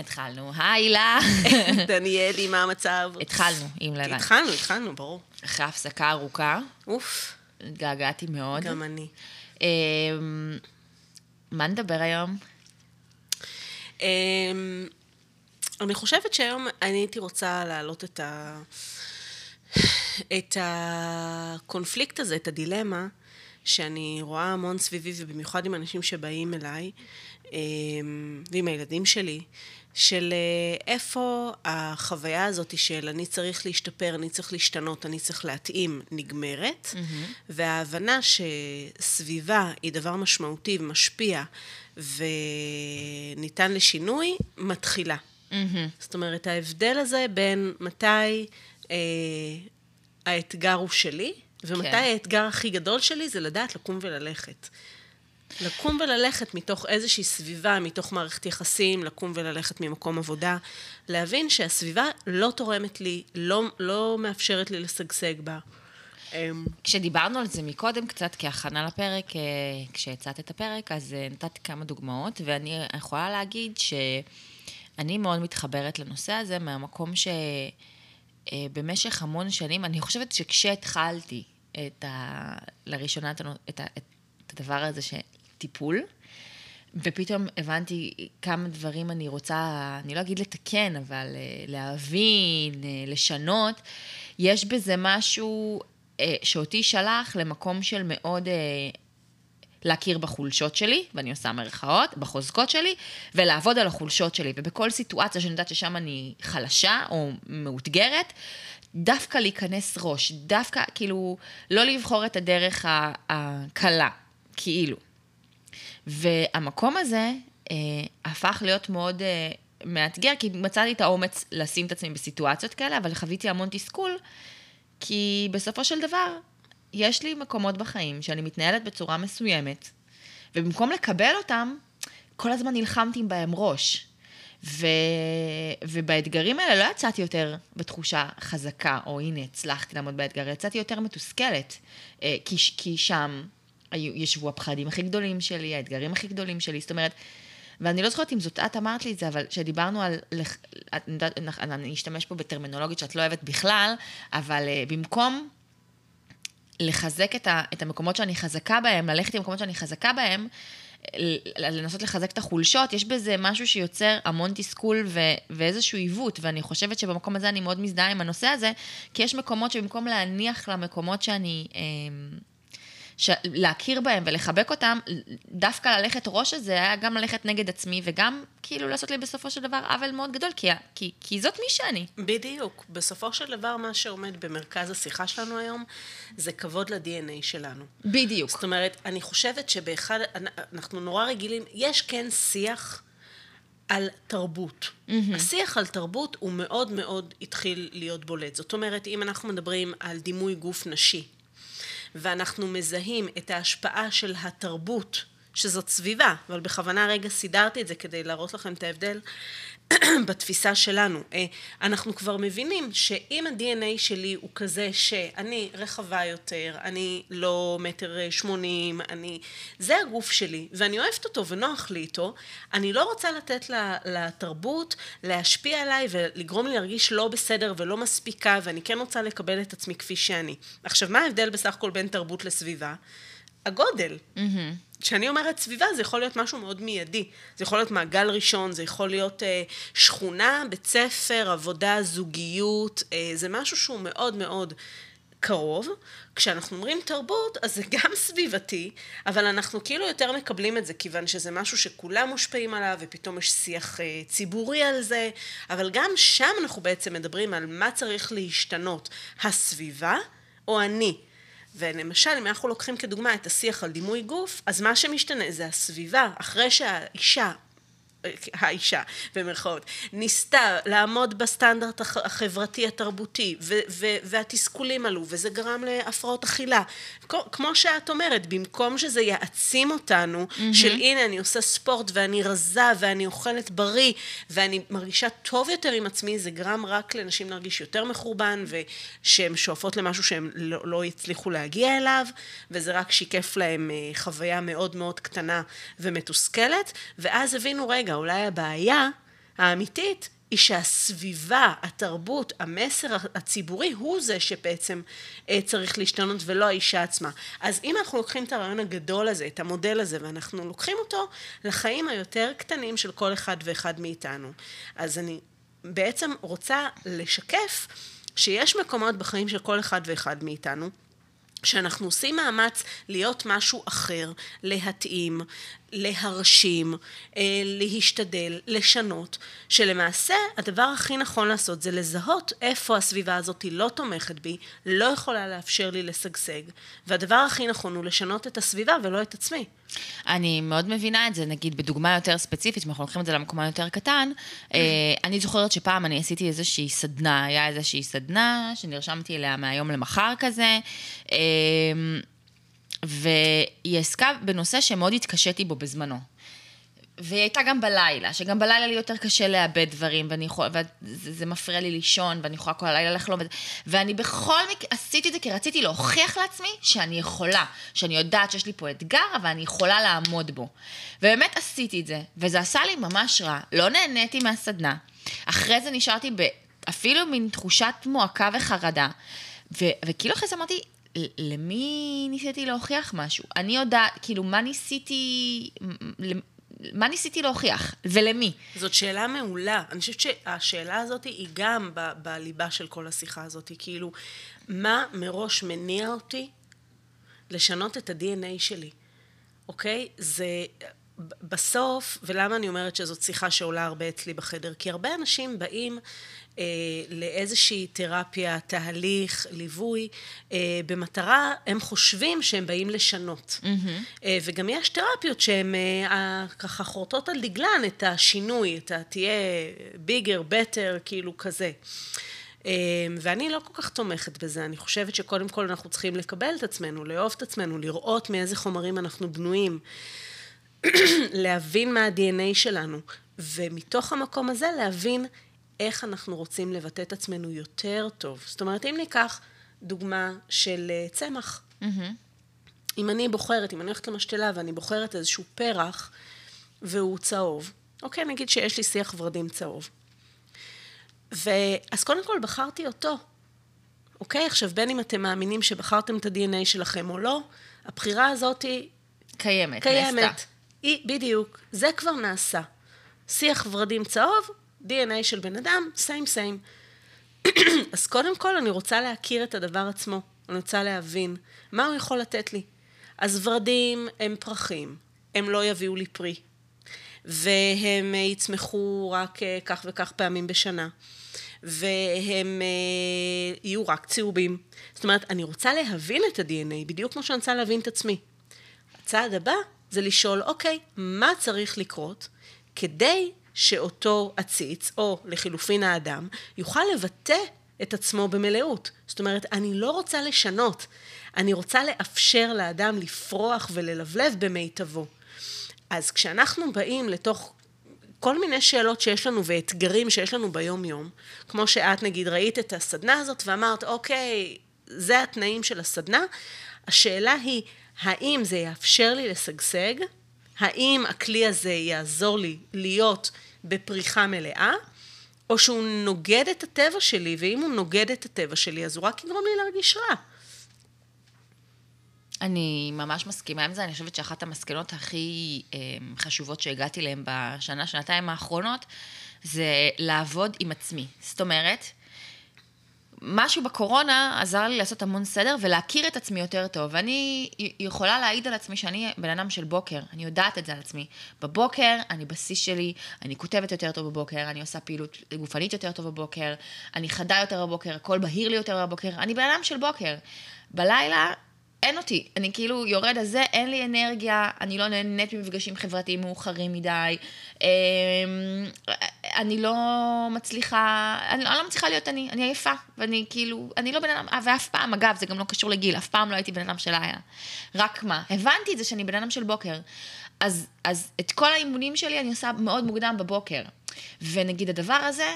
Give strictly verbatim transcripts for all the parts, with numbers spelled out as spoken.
התחלנו, הילה. דניאלי, מה המצב? התחלנו, עם לילה. התחלנו, התחלנו, ברור. אחרי הפסקה ארוכה. אוף. התגעגעתי מאוד. גם אני. מה נדבר היום? אני חושבת שהיום אני הייתי רוצה להעלות את ה... את הקונפליקט הזה, את הדילמה, שאני רואה המון סביבי, ובמיוחד עם אנשים שבאים אליי, ועם הילדים שלי, של איפה החוויה הזאת של אני צריך להשתפר, אני צריך להשתנות, אני צריך להתאים, נגמרת, mm-hmm. וההבנה שסביבה היא דבר משמעותי ומשפיע, וניתן לשינוי, מתחילה. Mm-hmm. זאת אומרת, ההבדל הזה בין מתי אה, האתגר הוא שלי, ומתי כן. האתגר הכי גדול שלי זה לדעת לקום וללכת. לקום וללכת מתוך איזושהי סביבה, מתוך מערכת יחסים, לקום וללכת ממקום עבודה, להבין שהסביבה לא תורמת לי, לא, לא מאפשרת לי לשגשג בה. כשדיברנו על זה מקודם קצת כהכנה לפרק, כשהצעת את הפרק, אז נתתי כמה דוגמאות, ואני יכולה להגיד שאני מאוד מתחברת לנושא הזה, מהמקום שבמשך המון שנים, אני חושבת שכשהתחלתי את ה... לראשונה את ה... את הדבר הזה שטיפול, ופתאום הבנתי כמה דברים אני רוצה, אני לא אגיד לתקן, אבל להבין, לשנות, יש בזה משהו שאותי שלח למקום של מאוד להכיר בחולשות שלי, ואני עושה מרכאות, בחוזקות שלי, ולעבוד על החולשות שלי, ובכל סיטואציה שאני יודעת ששם אני חלשה או מאותגרת, דווקא להיכנס ראש, דווקא כאילו לא לבחור את הדרך הקלה. כאילו. והמקום הזה אה, הפך להיות מאוד אה, מאתגר, כי מצאתי את האומץ לשים את עצמי בסיטואציות כאלה, אבל חוויתי המון תסכול, כי בסופו של דבר, יש לי מקומות בחיים שאני מתנהלת בצורה מסוימת, ובמקום לקבל אותם, כל הזמן נלחמתי בהם ראש. ו... ובאתגרים האלה לא יצאתי יותר בתחושה חזקה, או הנה, הצלחתי לעמוד באתגר, יצאתי יותר מתוסכלת, אה, כי, כי שם... ישבו הפחדים הכי גדולים שלי, האתגרים הכי גדולים שלי, זאת אומרת, ואני לא זוכרת אם זאת את אמרת לי את זה, אבל שדיברנו על, אני אשתמש פה בטרמינולוגית שאת לא אוהבת בכלל, אבל במקום לחזק את המקומות שאני חזקה בהם, ללכת עם מקומות שאני חזקה בהם, לנסות לחזק את החולשות, יש בזה משהו שיוצר המון תסכול ואיזשהו עיוות, ואני חושבת שבמקום הזה אני מאוד מזדהה עם הנושא הזה, כי יש מקומות שבמקום להניח למקומות שאני... להכיר בהם ולחבק אותם, דווקא ללכת ראש הזה, היה גם ללכת נגד עצמי, וגם כאילו לעשות לי בסופו של דבר עוול מאוד גדול, כי, כי, כי זאת מי שאני. בדיוק. בסופו של דבר, מה שעומד במרכז השיחה שלנו היום, זה כבוד ל-די אן איי שלנו. בדיוק. זאת אומרת, אני חושבת שבאחד, אנחנו נורא רגילים, יש כן שיח על תרבות. Mm-hmm. השיח על תרבות הוא מאוד מאוד התחיל להיות בולט. זאת אומרת, אם אנחנו מדברים על דימוי גוף נשי, ואנחנו מזהים את ההשפעה של התרבות, שזאת סביבה, אבל בכוונה רגע סידרתי את זה כדי להראות לכם את ההבדל בתפיסה שלנו. אנחנו כבר מבינים שאם ה-די אן איי שלי הוא כזה שאני רחבה יותר, אני לא מטר שמונים, אני... זה הגוף שלי, ואני אוהבת אותו ונוח לי איתו, אני לא רוצה לתת לתרבות להשפיע עליי ולגרום לי להרגיש לא בסדר ולא מספיקה, ואני כן רוצה לקבל את עצמי כפי שאני. עכשיו, מה ההבדל בסך הכל בין תרבות לסביבה? הגודל. Mm-hmm. כשאני אומרת סביבה, זה יכול להיות משהו מאוד מיידי. זה יכול להיות מעגל ראשון, זה יכול להיות אה, שכונה, בית ספר, עבודה, זוגיות. אה, זה משהו שהוא מאוד מאוד קרוב. כשאנחנו אומרים תרבות, אז זה גם סביבתי, אבל אנחנו כאילו יותר מקבלים את זה, כיוון שזה משהו שכולם מושפעים עליו, ופתאום יש שיח אה, ציבורי על זה. אבל גם שם אנחנו בעצם מדברים על מה צריך להשתנות, הסביבה או אני. ולמשל, אם אנחנו לוקחים כדוגמה את השיח על דימוי גוף, אז מה שמשתנה זה הסביבה, אחרי שהאישה, האישה במרכאות, ניסתה לעמוד בסטנדרט החברתי התרבותי, ו- ו- והתסכולים עלו, וזה גרם להפרעות אכילה. כמו שאת אומרת, במקום שזה יעצים אותנו, mm-hmm. של הנה אני עושה ספורט, ואני רזה, ואני אוכלת בריא, ואני מרגישה טוב יותר עם עצמי, זה גרם רק לנשים להרגיש יותר מחורבן, ושהן שואפות למשהו שהן לא, לא יצליחו להגיע אליו, וזה רק שיקף להם חוויה מאוד מאוד קטנה ומתוסכלת, ואז הבינו רגע, אולי הבעיה האמיתית היא שהסביבה, התרבות, המסר הציבורי הוא זה שבעצם צריך להשתנות ולא האישה עצמה. אז אם אנחנו לוקחים את הרעיון הגדול הזה, את המודל הזה, ואנחנו לוקחים אותו לחיים היותר קטנים של כל אחד ואחד מאיתנו. אז אני בעצם רוצה לשקף שיש מקומות בחיים של כל אחד ואחד מאיתנו, שאנחנו עושים מאמץ להיות משהו אחר, להתאים, להרשים, להשתדל, לשנות, שלמעשה הדבר הכי נכון לעשות זה לזהות איפה הסביבה הזאת לא תומכת בי, לא יכולה לאפשר לי לשגשג, והדבר הכי נכון הוא לשנות את הסביבה ולא את עצמי. אני מאוד מבינה את זה, נגיד בדוגמה יותר ספציפית, שאנחנו הולכים את זה למקומה יותר קטן, אני זוכרת שפעם אני עשיתי איזושהי סדנה, היה איזושהי סדנה שנרשמתי אליה מהיום למחר כזה, והיא עסקה בנושא שמאוד התקשיתי בו בזמנו. והיא הייתה גם בלילה, שגם בלילה לי יותר קשה לאבד דברים, וזה מפריע לי לישון, ואני יכולה כל הלילה לחלום, ואני בכל מקרה עשיתי את זה, כי רציתי להוכיח לעצמי שאני יכולה, שאני יודעת שיש לי פה אתגר, אבל אני יכולה לעמוד בו. ובאמת עשיתי את זה, וזה עשה לי ממש רע, לא נהניתי מהסדנה. אחרי זה נשארתי אפילו מין תחושת מועקה וחרדה, וכאילו אחרי זה אמרתי, למי ניסיתי להוכיח משהו? אני יודעת, כאילו, מה ניסיתי, מה ניסיתי להוכיח? ולמי? זאת שאלה מעולה. אני חושבת שהשאלה הזאת היא גם ב- בליבה של כל השיחה הזאת. כאילו, מה מראש מניע אותי לשנות את ה-די אן איי שלי? אוקיי? זה בסוף, ולמה אני אומרת שזאת שיחה שעולה הרבה אצלי בחדר? כי הרבה אנשים באים אה, לאיזושהי תרפיה, תהליך, ליווי, אה, במטרה, הם חושבים שהם באים לשנות. Mm-hmm. אה, וגם יש תרפיות שהן אה, ככה חורטות על דגלן את השינוי, את תהיה ביגר, בטר, כאילו כזה. ואני לא כל כך תומכת בזה, אני חושבת שקודם כל אנחנו צריכים לקבל את עצמנו, לאהוב את עצמנו, לראות מאיזה חומרים אנחנו בנויים, להבין מה ה-די אן איי שלנו, ומתוך המקום הזה להבין איך אנחנו רוצים לבטא את עצמנו יותר טוב. זאת אומרת, אם ניקח דוגמה של צמח, אם אני בוחרת, אם אני הולכת למשתלה ואני בוחרת איזשהו פרח והוא צהוב, אוקיי, נגיד שיש לי שיח ורדים צהוב. אז קודם כל בחרתי אותו. אוקיי, עכשיו בין אם אתם מאמינים שבחרתם את ה-די אן איי שלכם או לא, הבחירה הזאת היא קיימת, קיימת. היא, בדיוק, זה כבר נעשה. שיח ורדים צהוב, די אן איי של בן אדם, same same. אז קודם כל אני רוצה להכיר את הדבר עצמו, אני רוצה להבין מה הוא יכול לתת לי. אז ורדים הם פרחים, הם לא יביאו לי פרי, והם יצמחו רק כך וכך פעמים בשנה, והם יהיו רק צהובים. זאת אומרת, אני רוצה להבין את ה-די אן איי, בדיוק כמו שאני רוצה להבין את עצמי. הצעד הבא זה לשאול, אוקיי, מה צריך לקרות כדי שאותו עציץ, או לחילופין האדם, יוכל לבטא את עצמו במלאות. זאת אומרת, אני לא רוצה לשנות, אני רוצה לאפשר לאדם לפרוח וללבלב במיטבו. אז כשאנחנו באים לתוך כל מיני שאלות שיש לנו ואתגרים שיש לנו ביום יום, כמו שאת נגיד ראית את הסדנה הזאת ואמרת, אוקיי, זה התנאים של הסדנה, השאלה היא, האם זה יאפשר לי לשגשג? האם הכלי הזה יעזור לי להיות בפריחה מלאה? או שהוא נוגד את הטבע שלי, ואם הוא נוגד את הטבע שלי, אז הוא רק יגרום לי להרגיש רע. אני ממש מסכימה עם זה, אני חושבת שאחת המסקנות הכי חשובות שהגעתי להן בשנה, שנתיים האחרונות, זה לעבוד עם עצמי. זאת אומרת, משהו בקורונה עזר לי לעשות המון סדר ולהכיר את עצמי יותר טוב. ואני יכולה להעיד על עצמי שאני בן אדם של בוקר, אני יודעת את זה על עצמי. בבוקר אני בסיס שלי, אני כותבת יותר טוב בבוקר, אני עושה פעילות גופנית יותר טוב בבוקר, אני חדה יותר בבוקר, הכל בהיר לי יותר בבוקר, אני בן אדם של בוקר. בלילה אין אותי, אני כאילו יורד הזה, אין לי אנרגיה, אני לא נהנית במפגשים חברתיים מאוחרים מדי, אני לא מצליחה, אני לא מצליחה להיות אני, אני עייפה, ואני כאילו, אני לא בן אדם, ואף פעם, אגב, זה גם לא קשור לגיל, אף פעם לא הייתי בן אדם של לילה, רק מה, הבנתי את זה שאני בן אדם של בוקר, אז, אז את כל האימונים שלי אני עושה מאוד מוקדם בבוקר, ונגיד הדבר הזה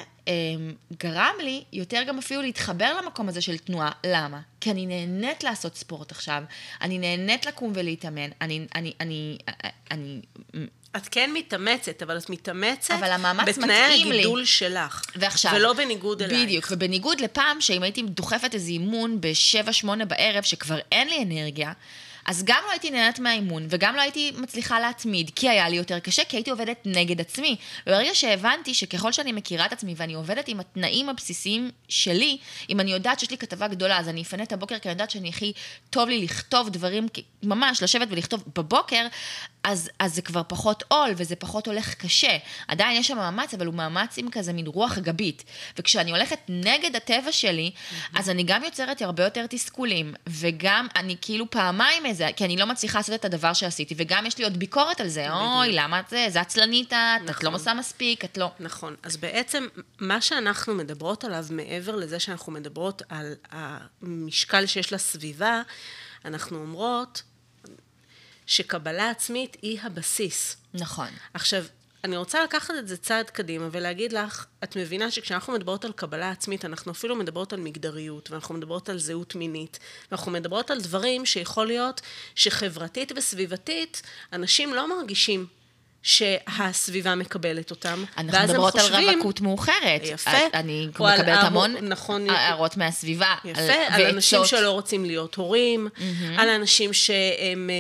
גרם לי יותר גם אפילו להתחבר למקום הזה של תנועה. למה? כי אני נהנית לעשות ספורט עכשיו, אני נהנית לקום ולהתאמן, אני, אני, אני, אני את כן מתאמצת, אבל את מתאמצת אבל בתנאי הגידול לי. שלך. ועכשיו, ולא בניגוד בדיוק, אלייך. בדיוק, ובניגוד לפעם שאם הייתי דוחפת איזה אימון ב-שבע שמונה בערב, שכבר אין לי אנרגיה, אז גם לא הייתי נהנת מהאימון, וגם לא הייתי מצליחה להתמיד, כי היה לי יותר קשה, כי הייתי עובדת נגד עצמי. וברגע שהבנתי שככל שאני מכירה את עצמי, ואני עובדת עם התנאים הבסיסיים שלי, אם אני יודעת שיש לי כתבה גדולה, אז אני אפנה את הבוקר, כי אני יודעת שאני הכי טוב לי לכתוב דברים, ממש לשבת ולכתוב בבוקר, אז, אז זה כבר פחות עול, וזה פחות הולך קשה. עדיין יש שם מאמץ, אבל הוא מאמץ עם כזה מין רוח גבית. וכשאני הולכת נגד הטבע שלי, אז אני גם יוצרת הרבה יותר תסכולים, וגם אני כאילו פעמיים איזה, כי אני לא מצליחה לעשות את הדבר שעשיתי, וגם יש לי עוד ביקורת על זה. אוי, למה את זה? זה עצלנית, את לא עושה מספיק, את לא. נכון. אז בעצם, מה שאנחנו מדברות עליו, מעבר לזה שאנחנו מדברות על המשקל שיש לסביבה, אנחנו אומרות, שקבלה עצמית היא הבסיס. נכון. עכשיו, אני רוצה לקחת את זה צעד קדימה ולהגיד לך, את מבינה שכשאנחנו מדברות על קבלה עצמית, אנחנו אפילו מדברות על מגדריות, ואנחנו מדברות על זהות מינית, ואנחנו מדברות על דברים שיכול להיות שחברתית וסביבתית, אנשים לא מרגישים שהסביבה מקבלת אותם. אנחנו מדברות על רווקות מאוחרת. יפה. אני מקבלת המון הערות מהסביבה. יפה, על אנשים שלא רוצים להיות הורים, על אנשים שהם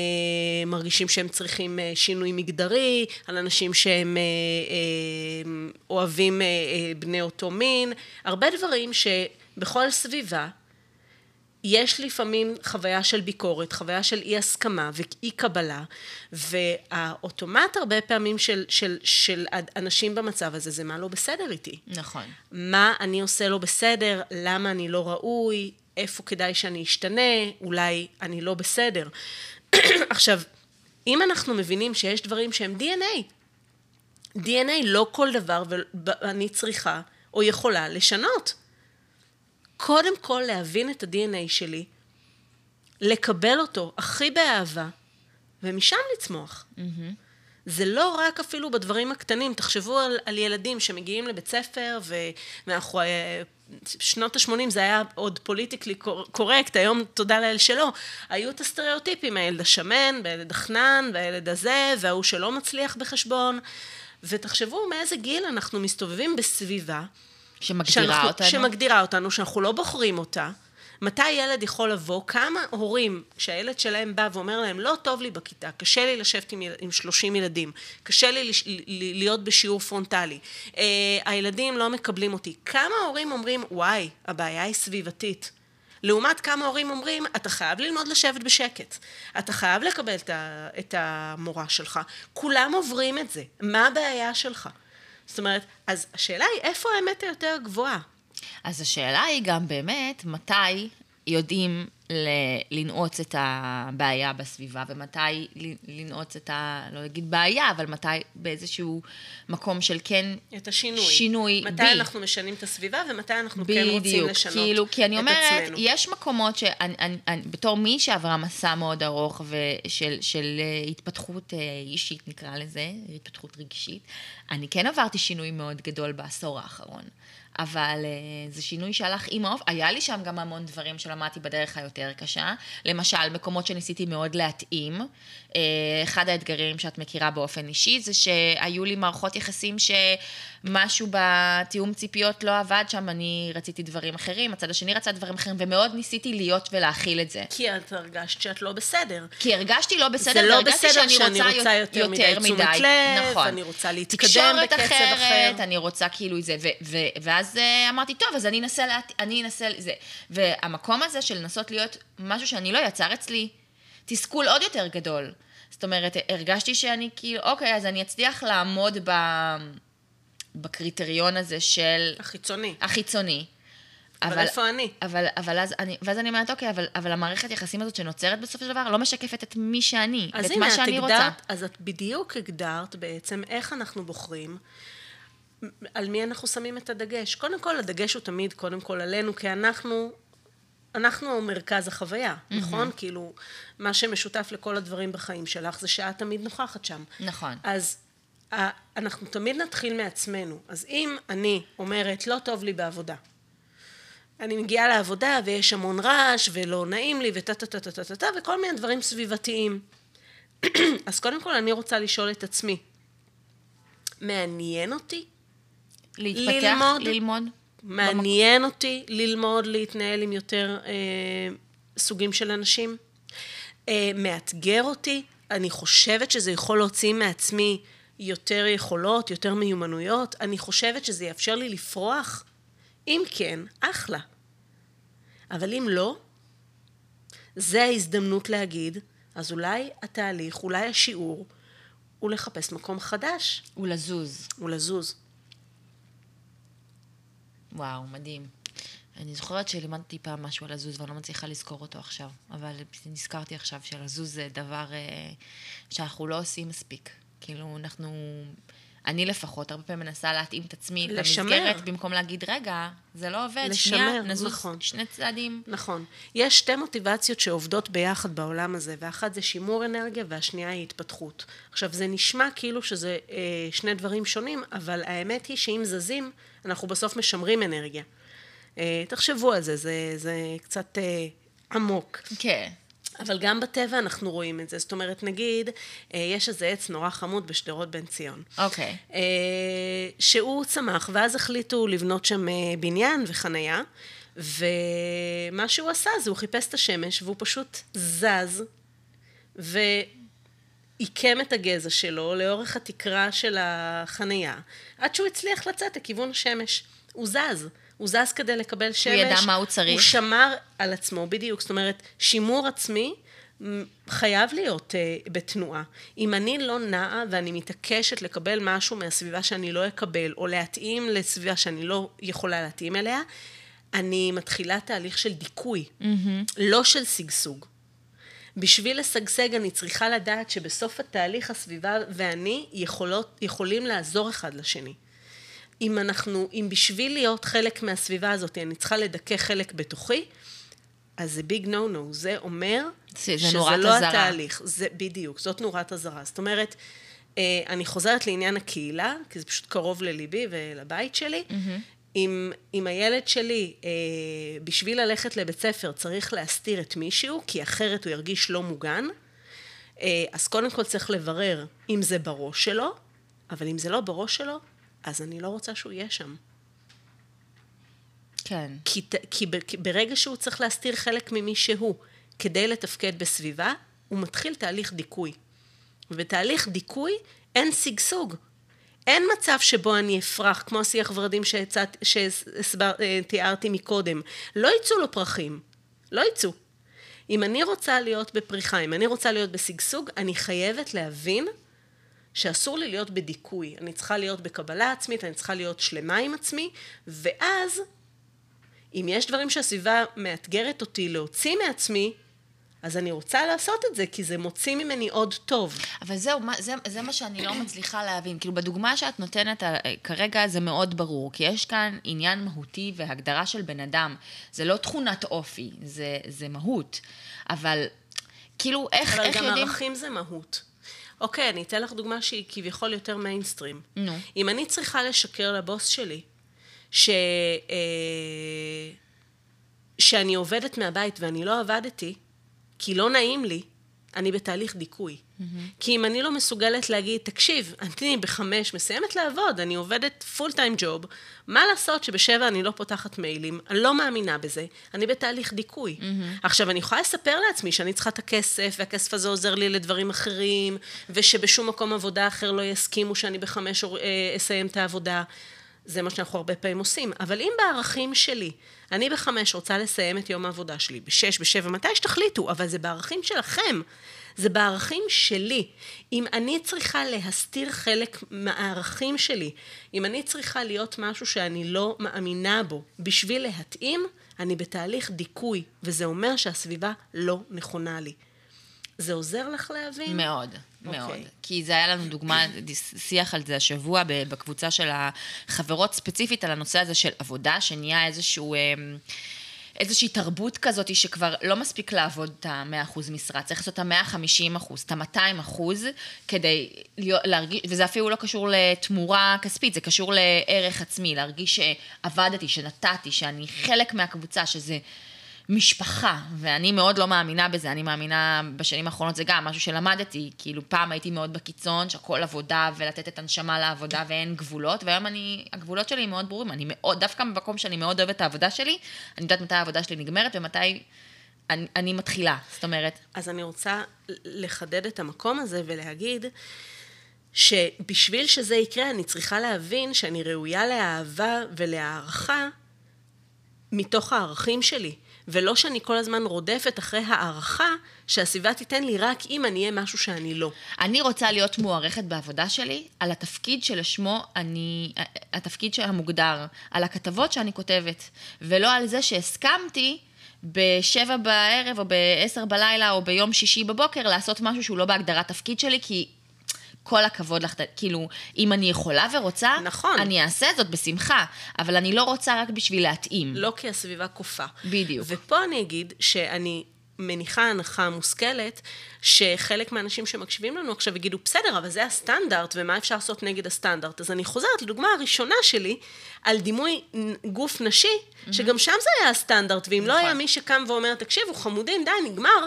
מרגישים שהם צריכים שינוי מגדרי, על אנשים שהם אוהבים בני אותו מין. הרבה דברים שבכל סביבה, יש לפעמים חוויה של ביקורת, חוויה של אי הסכמה ואי קבלה, והאוטומט הרבה פעמים של, של, של אנשים במצב הזה, זה מה לא בסדר איתי. נכון. מה אני עושה לא בסדר, למה אני לא ראוי, איפה כדאי שאני אשתנה, אולי אני לא בסדר. עכשיו, אם אנחנו מבינים שיש דברים שהם די אן איי, די אן איי לא כל דבר ואני צריכה או יכולה לשנות. קודם כל להבין את ה-די אן איי שלי, לקבל אותו הכי באהבה, ומשם לצמוח. Mm-hmm. זה לא רק אפילו בדברים הקטנים, תחשבו על, על ילדים שמגיעים לבית ספר, ומאחורי שנות ה-שמונים זה היה עוד פוליטיקלי קורקט, היום תודה לאל שלא, היו את הסטריאוטיפים, הילד השמן, והילד החנן, והילד הזה, והוא שלא מצליח בחשבון, ותחשבו מאיזה גיל אנחנו מסתובבים בסביבה, שמגדירה שאנחנו, אותנו. שמגדירה אותנו, שאנחנו לא בוחרים אותה. מתי ילד יכול לבוא? כמה הורים שהילד שלהם בא ואומר להם, לא טוב לי בכיתה, קשה לי לשבת עם, עם שלושים ילדים, קשה לי לש, להיות בשיעור פרונטלי, אה, הילדים לא מקבלים אותי. כמה הורים אומרים, וואי, הבעיה היא סביבתית. לעומת כמה הורים אומרים, אתה חייב ללמוד לשבת בשקט, אתה חייב לקבל את, ה, את המורה שלך. כולם עוברים את זה. מה הבעיה שלך? זאת אומרת, אז השאלה היא, איפה האמת היותר גבוהה? אז השאלה היא גם באמת, מתי יודעים לנעוץ את הבעיה בסביבה, ומתי לנעוץ את ה... לא אגיד בעיה, אבל מתי באיזשהו מקום של כן... את השינוי. שינוי מתי בי. מתי אנחנו משנים את הסביבה, ומתי אנחנו בדיוק, כן רוצים לשנות כאילו, כי אני אומרת, עצמנו. יש מקומות שאני, אני, אני, בתור מי שעברה מסע מאוד ארוך, ושל, של התפתחות אישית, נקרא לזה, התפתחות רגשית, אני כן עברתי שינוי מאוד גדול בעשור האחרון. אבל זה שינוי שהלך עם האופ... היה לי שם גם המון דברים שלמדתי בדרך היותר קשה. למשל, מקומות שניסיתי מאוד להתאים. אחד האתגרים שאת מכירה באופן אישי, זה שהיו לי מערכות יחסים שמשהו בתיאום ציפיות לא עבד שם, אני רציתי דברים אחרים, הצד השני רצה דברים אחרים, ומאוד ניסיתי להיות ולהכיל את זה. כי את הרגשת שאת לא בסדר. כי הרגשתי לא בסדר, זה לא בסדר שאני רוצה יותר מדי תשומת לב, אני רוצה להתקדם בקצב אחר. אני רוצה כאילו זה, ואז אז אמרתי, טוב, אז אני אנסה, לה... אני אנסה זה. והמקום הזה של לנסות להיות משהו שאני לא יצר אצלי, תסכול עוד יותר גדול. זאת אומרת, הרגשתי שאני כאילו, אוקיי, אז אני אצליח לעמוד ב... בקריטריון הזה של... החיצוני. החיצוני. אבל, אבל איפה אני? אבל, אבל אז אני, ואז אני אומרת, אוקיי, אבל, אבל המערכת יחסים הזאת שנוצרת בסוף של דבר, לא משקפת את מי שאני, ואת הנה, מה שאני הגדרת, רוצה. אז את בדיוק הגדרת בעצם איך אנחנו בוחרים, על מי אנחנו שמים את הדגש? קודם כל, הדגש הוא תמיד, קודם כל, עלינו, כי אנחנו, אנחנו מרכז החוויה, mm-hmm. נכון? כאילו, מה שמשותף לכל הדברים בחיים שלך, זה שאת תמיד נוכחת שם. נכון. אז אנחנו תמיד נתחיל מעצמנו. אז אם אני אומרת, לא טוב לי בעבודה, אני מגיעה לעבודה ויש המון רעש, ולא נעים לי, וטטטטטטטט, וכל מיני דברים סביבתיים. אז קודם כל, אני רוצה לשאול את עצמי, מעניין אותי להתפתח, ללמוד, ללמוד מעניין במקום. אותי ללמוד להתנהל עם יותר אה, סוגים של אנשים, אה, מאתגר אותי, אני חושבת שזה יכול להוציא מעצמי יותר יכולות, יותר מיומנויות, אני חושבת שזה יאפשר לי לפרוח, אם כן, אחלה. אבל אם לא, זה ההזדמנות להגיד, אז אולי התהליך, אולי השיעור, הוא לחפש מקום חדש. הוא לזוז. הוא לזוז. וואו, מדהים. אני זוכרת שלימדתי פעם משהו על הזוז, ואני לא מצליחה לזכור אותו עכשיו, אבל נזכרתי עכשיו שלזוז זה דבר שאנחנו לא עושים מספיק. כאילו, אנחנו... אני לפחות הרבה פעמים מנסה להתאים את עצמי למסגרת, במקום להגיד, רגע, זה לא עובד, שנייה, נזוז שני צעדים. נכון. יש שתי מוטיבציות שעובדות ביחד בעולם הזה, ואחת זה שימור אנרגיה, והשנייה היא התפתחות. עכשיו, זה נשמע כאילו שזה שני דברים שונים, אבל האמת היא שאם זזים, אנחנו בסוף משמרים אנרגיה. תחשבו על זה, זה קצת עמוק. כן. אבל גם בטבע אנחנו רואים את זה. זאת אומרת, נגיד, יש איזה עץ נורא חמוד בשדרות בן ציון. אוקיי. Okay. שהוא צמח, ואז החליטו לבנות שם בניין וחנייה, ומה שהוא עשה זה, הוא חיפש את השמש, והוא פשוט זז, ועיקם את הגזע שלו לאורך התקרה של החנייה, עד שהוא הצליח לצאת לכיוון השמש. הוא זז. הוא זז כדי לקבל שמש. הוא ידע מה הוא צריך. הוא שמר על עצמו בדיוק. זאת אומרת, שימור עצמי חייב להיות uh, בתנועה. אם אני לא נעה ואני מתעקשת לקבל משהו מהסביבה שאני לא אקבל, או להתאים לסביבה שאני לא יכולה להתאים אליה, אני מתחילה תהליך של דיכוי, mm-hmm. לא של סגסוג. בשביל לסגסג אני צריכה לדעת שבסוף התהליך הסביבה ואני יכולות, יכולים לעזור אחד לשני. אם אנחנו, אם בשביל להיות חלק מהסביבה הזאת, אני צריכה לדכא חלק בתוכי, אז זה ביג נו נו, זה אומר שזה לא התהליך, זה בדיוק, זאת נורת הזרה. זאת אומרת, אני חוזרת לעניין הקהילה, כי זה פשוט קרוב לליבי ולבית שלי, אם הילד שלי, בשביל ללכת לבית ספר, צריך להסתיר את מישהו, כי אחרת הוא ירגיש לא מוגן, אז קודם כל צריך לברר אם זה בראש שלו, אבל אם זה לא בראש שלו, אז אני לא רוצה שהוא יהיה שם. כן. כי, כי ברגע שהוא צריך להסתיר חלק ממי שהוא, כדי לתפקד בסביבה, הוא מתחיל תהליך דיכוי. ובתהליך דיכוי אין סגסוג. אין מצב שבו אני אפרח, כמו שיח ורדים שתיארתי מקודם. לא יצאו לו פרחים. לא יצאו. אם אני רוצה להיות בפריחה, אם אני רוצה להיות בסגסוג, אני חייבת להבין... שאסור לי להיות בדיכוי, אני צריכה להיות בקבלה עצמית, אני צריכה להיות שלמה עם עצמי, ואז, אם יש דברים שהסביבה מאתגרת אותי להוציא מעצמי, אז אני רוצה לעשות את זה, כי זה מוציא ממני עוד טוב. אבל זהו, זה, זה מה שאני לא מצליחה להבין. כאילו, בדוגמה שאת נותנת כרגע, זה מאוד ברור, כי יש כאן עניין מהותי והגדרה של בן אדם. זה לא תכונת אופי, זה, זה מהות. אבל, כאילו, איך, אבל איך גם יודעים... ערכים זה מהות. אוקיי, אני אתן לך דוגמה שהיא כביכול יותר מיינסטרים. נו. אם אני צריכה לשקר לבוס שלי, ש... שאני עובדת מהבית ואני לא עבדתי, כי לא נעים לי, אני בתהליך דיכוי. כי אם אני לא מסוגלת להגיד, תקשיב, אני בחמש מסיימת לעבוד, אני עובדת פול טיים ג'וב, מה לעשות שבשבע אני לא פותחת מיילים, אני לא מאמינה בזה, אני בתהליך דיכוי. עכשיו, אני יכולה לספר לעצמי שאני צריכה את הכסף, והכסף הזה עוזר לי לדברים אחרים, ושבשום מקום עבודה אחר לא יסכימו שאני בחמש אסיים את העבודה. זה מה שאנחנו הרבה פעמים עושים. אבל אם בערכים שלי, אני בחמש רוצה לסיים את יום העבודה שלי, בשש, בשבע, מתי שתחליטו, אבל זה בערכים שלכם. זה בערכים שלי. אם אני צריכה להסתיר חלק מהערכים שלי, אם אני צריכה להיות משהו שאני לא מאמינה בו, בשביל להתאים, אני בתהליך דיכוי, וזה אומר שהסביבה לא נכונה לי. זה עוזר לך להבין? מאוד, מאוד. כי זה היה לנו דוגמה, שיח על זה השבוע, בקבוצה של החברות ספציפית, על הנושא הזה של עבודה, שנהיה איזשהו... איזושהי תרבות כזאת שכבר לא מספיק לעבוד את ה-מאה אחוז משרה, צריך לעשות את ה-מאה וחמישים אחוז, את ה-מאתיים אחוז, כדי להרגיש, וזה אפילו לא קשור לתמורה כספית, זה קשור לערך עצמי, להרגיש שעבדתי, שנתתי, שאני חלק מהקבוצה, שזה משפחה, ואני מאוד לא מאמינה בזה, אני מאמינה בשנים האחרונות, זה גם משהו שלמדתי, כאילו פעם הייתי מאוד בקיצון, שהכל עבודה ולתת את הנשמה לעבודה ואין גבולות, והיום אני, הגבולות שלי מאוד ברורים, אני מאוד, דווקא במקום שאני מאוד אוהבת את העבודה שלי, אני יודעת מתי העבודה שלי נגמרת ומתי אני, אני מתחילה, זאת אומרת. אז אני רוצה לחדד את המקום הזה ולהגיד, שבשביל שזה יקרה, אני צריכה להבין שאני ראויה לאהבה ולהערכה, מתוך הערכים שלי, ולא שאני כל הזמן רודפת אחרי הערכה, שהסביבה תיתן לי רק אם אני אהיה משהו שאני לא. אני רוצה להיות מוערכת בעבודה שלי, על התפקיד שלשמו אני, התפקיד שהמוגדר, על הכתבות שאני כותבת, ולא על זה שהסכמתי, בשבע בערב, או בעשר בלילה, או ביום שישי בבוקר, לעשות משהו שהוא לא בהגדרת תפקיד שלי, כי כל הכבוד לך, כאילו, אם אני יכולה ורוצה, נכון. אני אעשה זאת בשמחה, אבל אני לא רוצה רק בשביל להתאים. לא כי הסביבה קופה. בדיוק. ופה אני אגיד שאני מניחה הנחה מושכלת, שחלק מהאנשים שמקשיבים לנו עכשיו יגידו, בסדר, אבל זה הסטנדרט, ומה אפשר לעשות נגד הסטנדרט? אז אני חוזרת לדוגמה הראשונה שלי, על דימוי גוף נשי, mm-hmm. שגם שם זה היה הסטנדרט, ואם נכון. לא היה מי שקם ואומר, תקשיבו, חמודים, די, נגמר,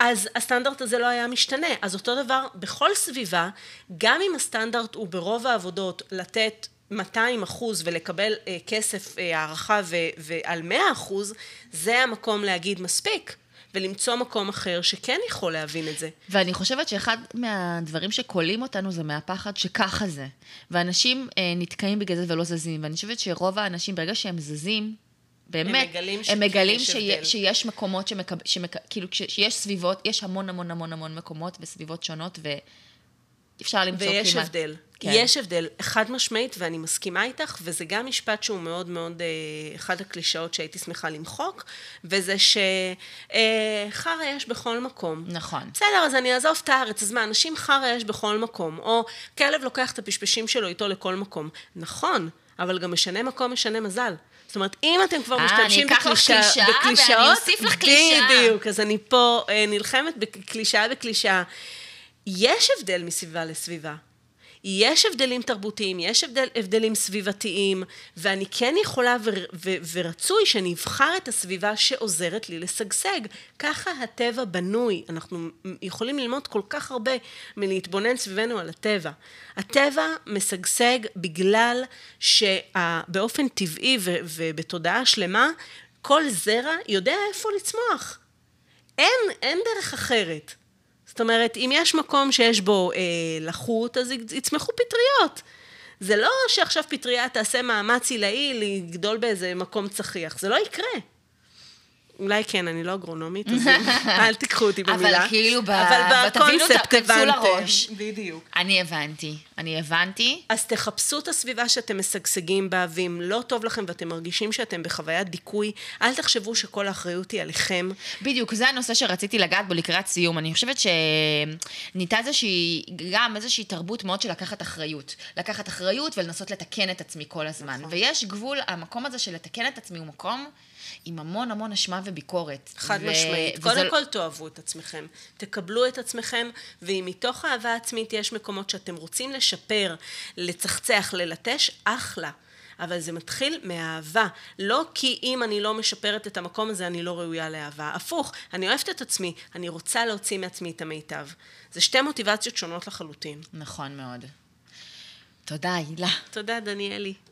אז הסטנדרט הזה לא היה משתנה. אז אותו דבר, בכל סביבה, גם אם הסטנדרט הוא ברוב העבודות לתת מאתיים אחוז ולקבל אה, כסף אה, הערכה ו- ועל מאה אחוז, זה המקום להגיד מספיק, ולמצוא מקום אחר שכן יכול להבין את זה. ואני חושבת שאחד מהדברים שקולים אותנו זה מהפחד שככה זה. ואנשים אה, נתקעים בגלל זה ולא זזים. ואני חושבת שרוב האנשים ברגע שהם זזים, באמת, הם מגלים שיש מקומות, כאילו שיש סביבות, יש המון המון המון המון מקומות וסביבות שונות, ואפשר למצוא כמעט. ויש הבדל, יש הבדל, חד משמעית, ואני מסכימה איתך, וזה גם משפט שהוא מאוד מאוד, אחד הקלישאות שהייתי שמחה למחוק, וזה שחרא יש בכל מקום. נכון. בסדר, אז אני אעזוב את הארץ, אז מה, אנשים חרא יש בכל מקום, או כלב לוקח את הפשפשים שלו איתו לכל מקום. נכון, אבל גם משנה מקום, משנה מזל. זאת אומרת, אם אתם כבר משתמשים בקלישאות, בדיוק, אז אני פה נלחמת בקלישאה בקלישאה. יש הבדל מסביבה לסביבה. יש הבדלים תרבותיים, יש הבדלים סביבתיים, ואני כן יכולה ורצוי שנבחר את הסביבה שעוזרת לי לשגשג. ככה הטבע בנוי. אנחנו יכולים ללמוד כל כך הרבה מלהתבונן סביבנו על הטבע. הטבע משגשג בגלל שבאופן טבעי ובתודעה שלמה, כל זרע יודע איפה לצמוח. אין, אין דרך אחרת. זאת אומרת, אם יש מקום שיש בו אה, לחות, אז יצמחו פטריות. זה לא שעכשיו פטריה תעשה מאמץ עילאי לגדול באיזה מקום צחיח. זה לא יקרה. אולי כן, אני לא אגרונומית, אז אל תיקחו אותי במילה. אבל כאילו, בקונספט הבנתם. בדיוק. אני הבנתי, אני הבנתי. אז תחפשו את הסביבה שאתם משגשגים בה, ואם לא טוב לכם ואתם מרגישים שאתם בחוויית דיכוי, אל תחשבו שכל האחריות היא עליכם. בדיוק, זה הנושא שרציתי לגעת בו לקראת סיום. אני חושבת שניתה איזושהי, גם איזושהי תרבות מאוד של לקחת אחריות. לקחת אחריות ולנסות לתקן את עצמי כל הזמן. ויש גבול, המקום הזה של לתקן את עצמי הוא מקום עם המון המון אשמה וביקורת. חד ו... משמעית. וזה... קודם כל תאהבו את עצמכם. תקבלו את עצמכם, ואם מתוך אהבה עצמית יש מקומות שאתם רוצים לשפר, לצחצח, ללטש, אחלה. אבל זה מתחיל מהאהבה. לא כי אם אני לא משפרת את המקום הזה, אני לא ראויה לאהבה. הפוך, אני אוהבת את עצמי, אני רוצה להוציא מעצמי את המיטב. זה שתי מוטיבציות שונות לחלוטין. נכון מאוד. תודה, אילה. תודה, דניאלי.